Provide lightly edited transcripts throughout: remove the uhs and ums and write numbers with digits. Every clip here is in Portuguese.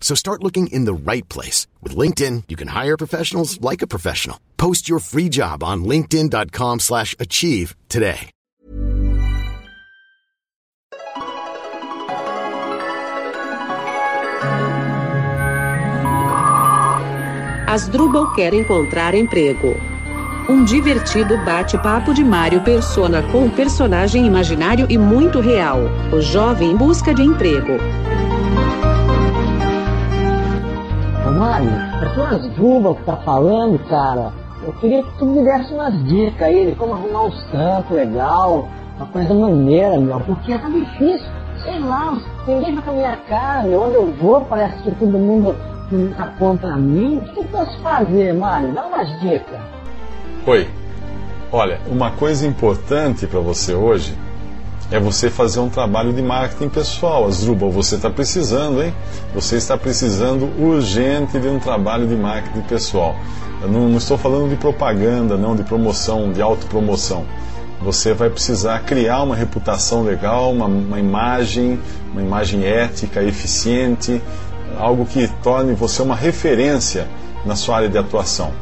So start looking in the right place. With LinkedIn, you can hire professionals like a professional. Post your free job on linkedin.com/achieve today. Asdrubal quer encontrar emprego. Um divertido bate-papo de Mario Persona com um personagem imaginário e muito real, o jovem em busca de emprego. Mário, é só Asdrubal que tá falando, cara. Eu queria que tu me desse umas dicas aí de como arrumar uns trampos legal, uma coisa maneira, meu, porque tá difícil, sei lá, ninguém vai com a minha cara, meu, onde eu vou parece que todo mundo tá contra mim. O que eu posso fazer, Mário? Dá umas dicas. Oi, olha, uma coisa importante pra você hoje é você fazer um trabalho de marketing pessoal. Asdrubal, você está precisando, hein? Você está precisando urgente de um trabalho de marketing pessoal. Eu não estou falando de propaganda, não, de promoção, de autopromoção. Você vai precisar criar uma reputação legal, uma imagem ética, eficiente, algo que torne você uma referência na sua área de atuação.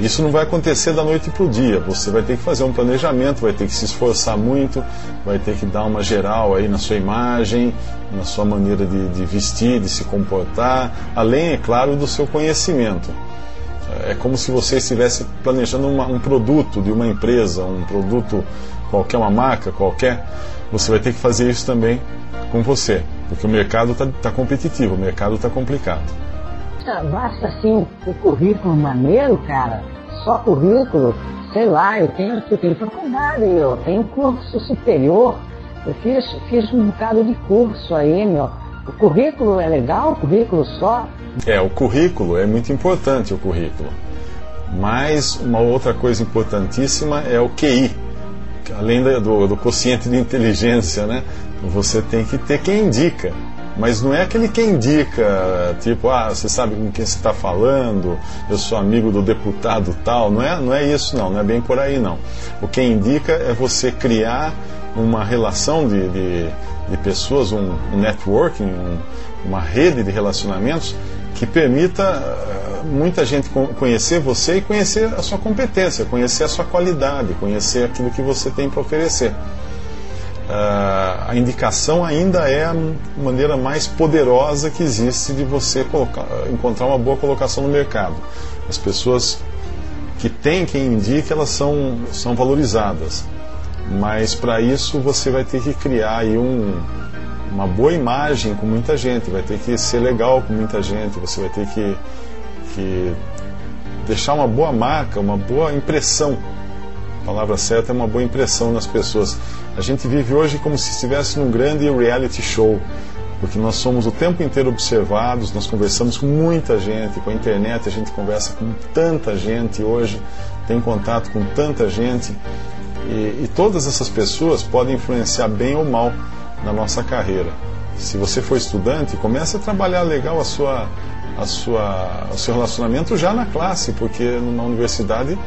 Isso não vai acontecer da noite para o dia, você vai ter que fazer um planejamento, vai ter que se esforçar muito, vai ter que dar uma geral aí na sua imagem, na sua maneira de vestir, de se comportar, além, é claro, do seu conhecimento. É como se você estivesse planejando um produto de uma empresa, um produto qualquer, uma marca qualquer. Você vai ter que fazer isso também com você, porque o mercado está competitivo, o mercado está complicado. Basta assim o currículo maneiro, cara, só currículo, sei lá, eu tenho faculdade, meu, tenho curso superior, eu fiz um bocado de curso aí, meu. O currículo é legal, o currículo só? É, o currículo é muito importante, o currículo. Mas uma outra coisa importantíssima é o QI, além do quociente de inteligência, né? Você tem que ter quem indica. Mas não é aquele que indica, tipo, você sabe com quem você está falando, eu sou amigo do deputado tal. Não é isso, não é bem por aí, não. O que indica é você criar uma relação de pessoas, um networking, uma rede de relacionamentos que permita muita gente conhecer você e conhecer a sua competência, conhecer a sua qualidade, conhecer aquilo que você tem para oferecer. A indicação ainda é a maneira mais poderosa que existe de você encontrar uma boa colocação no mercado. As pessoas que têm quem indica, elas são valorizadas. Mas para isso você vai ter que criar aí uma boa imagem com muita gente, vai ter que ser legal com muita gente, você vai ter que deixar uma boa marca, uma boa impressão. A palavra certa é uma boa impressão nas pessoas. A gente vive hoje como se estivesse num grande reality show, porque nós somos o tempo inteiro observados, nós conversamos com muita gente, com a internet a gente conversa com tanta gente hoje, tem contato com tanta gente, e todas essas pessoas podem influenciar bem ou mal na nossa carreira. Se você for estudante, comece a trabalhar legal o seu relacionamento já na classe, porque numa universidade,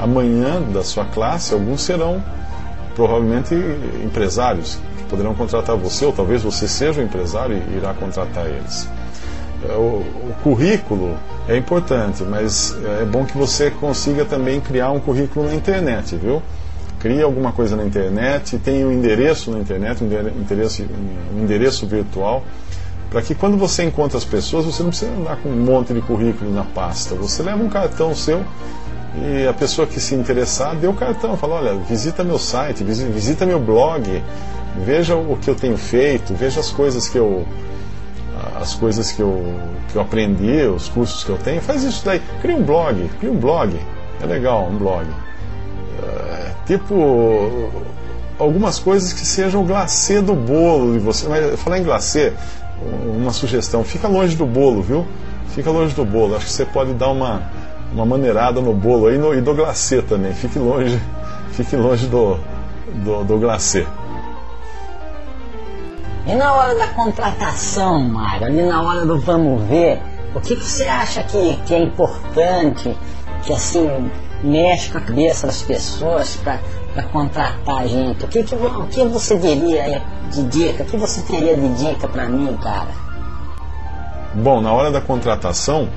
amanhã da sua classe, alguns serão provavelmente empresários que poderão contratar você, ou talvez você seja um empresário e irá contratar eles. O currículo é importante, mas é bom que você consiga também criar um currículo na internet, viu? Cria alguma coisa na internet, tem um endereço na internet, um endereço virtual, para que quando você encontra as pessoas, você não precisa andar com um monte de currículo na pasta, você leva um cartão seu e a pessoa que se interessar dê o cartão, fala, olha, visita meu site, visita meu blog, veja o que eu tenho feito, veja as coisas que eu aprendi, os cursos que eu tenho, faz isso daí, cria um blog, é legal, um blog, tipo algumas coisas que sejam o glacê do bolo de você. Mas falar em glacê, uma sugestão, fica longe do bolo, viu? Fica longe do bolo, acho que você pode dar uma maneirada no bolo aí e do glacê também, fique longe do glacê. E na hora da contratação, Mário, ali na hora do vamos ver, o que você acha que é importante, que assim mexe com a cabeça das pessoas para contratar a gente? O que você diria de dica? O que você teria de dica para mim, cara? Bom, na hora da contratação,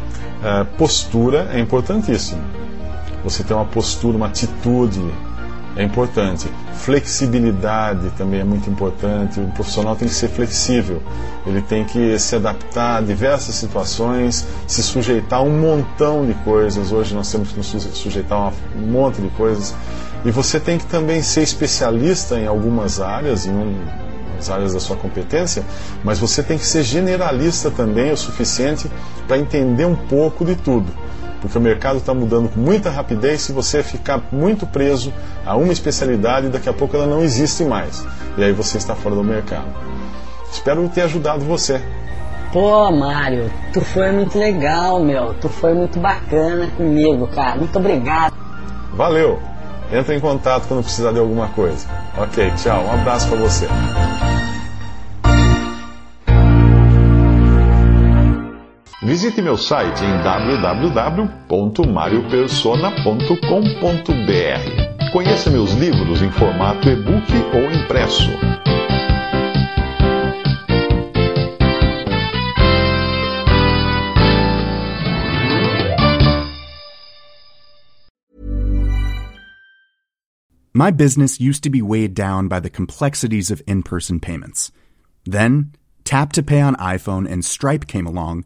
postura é importantíssimo. Você tem uma postura, uma atitude é importante. Flexibilidade também é muito importante. O profissional tem que ser flexível, ele tem que se adaptar a diversas situações, se sujeitar a um montão de coisas. Hoje nós temos que nos sujeitar a um monte de coisas, e você tem que também ser especialista em algumas áreas, as áreas da sua competência, mas você tem que ser generalista também o suficiente para entender um pouco de tudo, porque o mercado está mudando com muita rapidez. Se você ficar muito preso a uma especialidade, daqui a pouco ela não existe mais, e aí você está fora do mercado. Espero ter ajudado você. Pô, Mário, tu foi muito legal, meu, tu foi muito bacana comigo, cara, muito obrigado. Valeu, entra em contato quando precisar de alguma coisa. Ok, tchau, um abraço para você. Visite meu site em www.mariopersona.com.br. Conheça meus livros em formato e-book ou impresso. My business used to be weighed down by the complexities of in-person payments. Then, Tap to Pay on iPhone and Stripe came along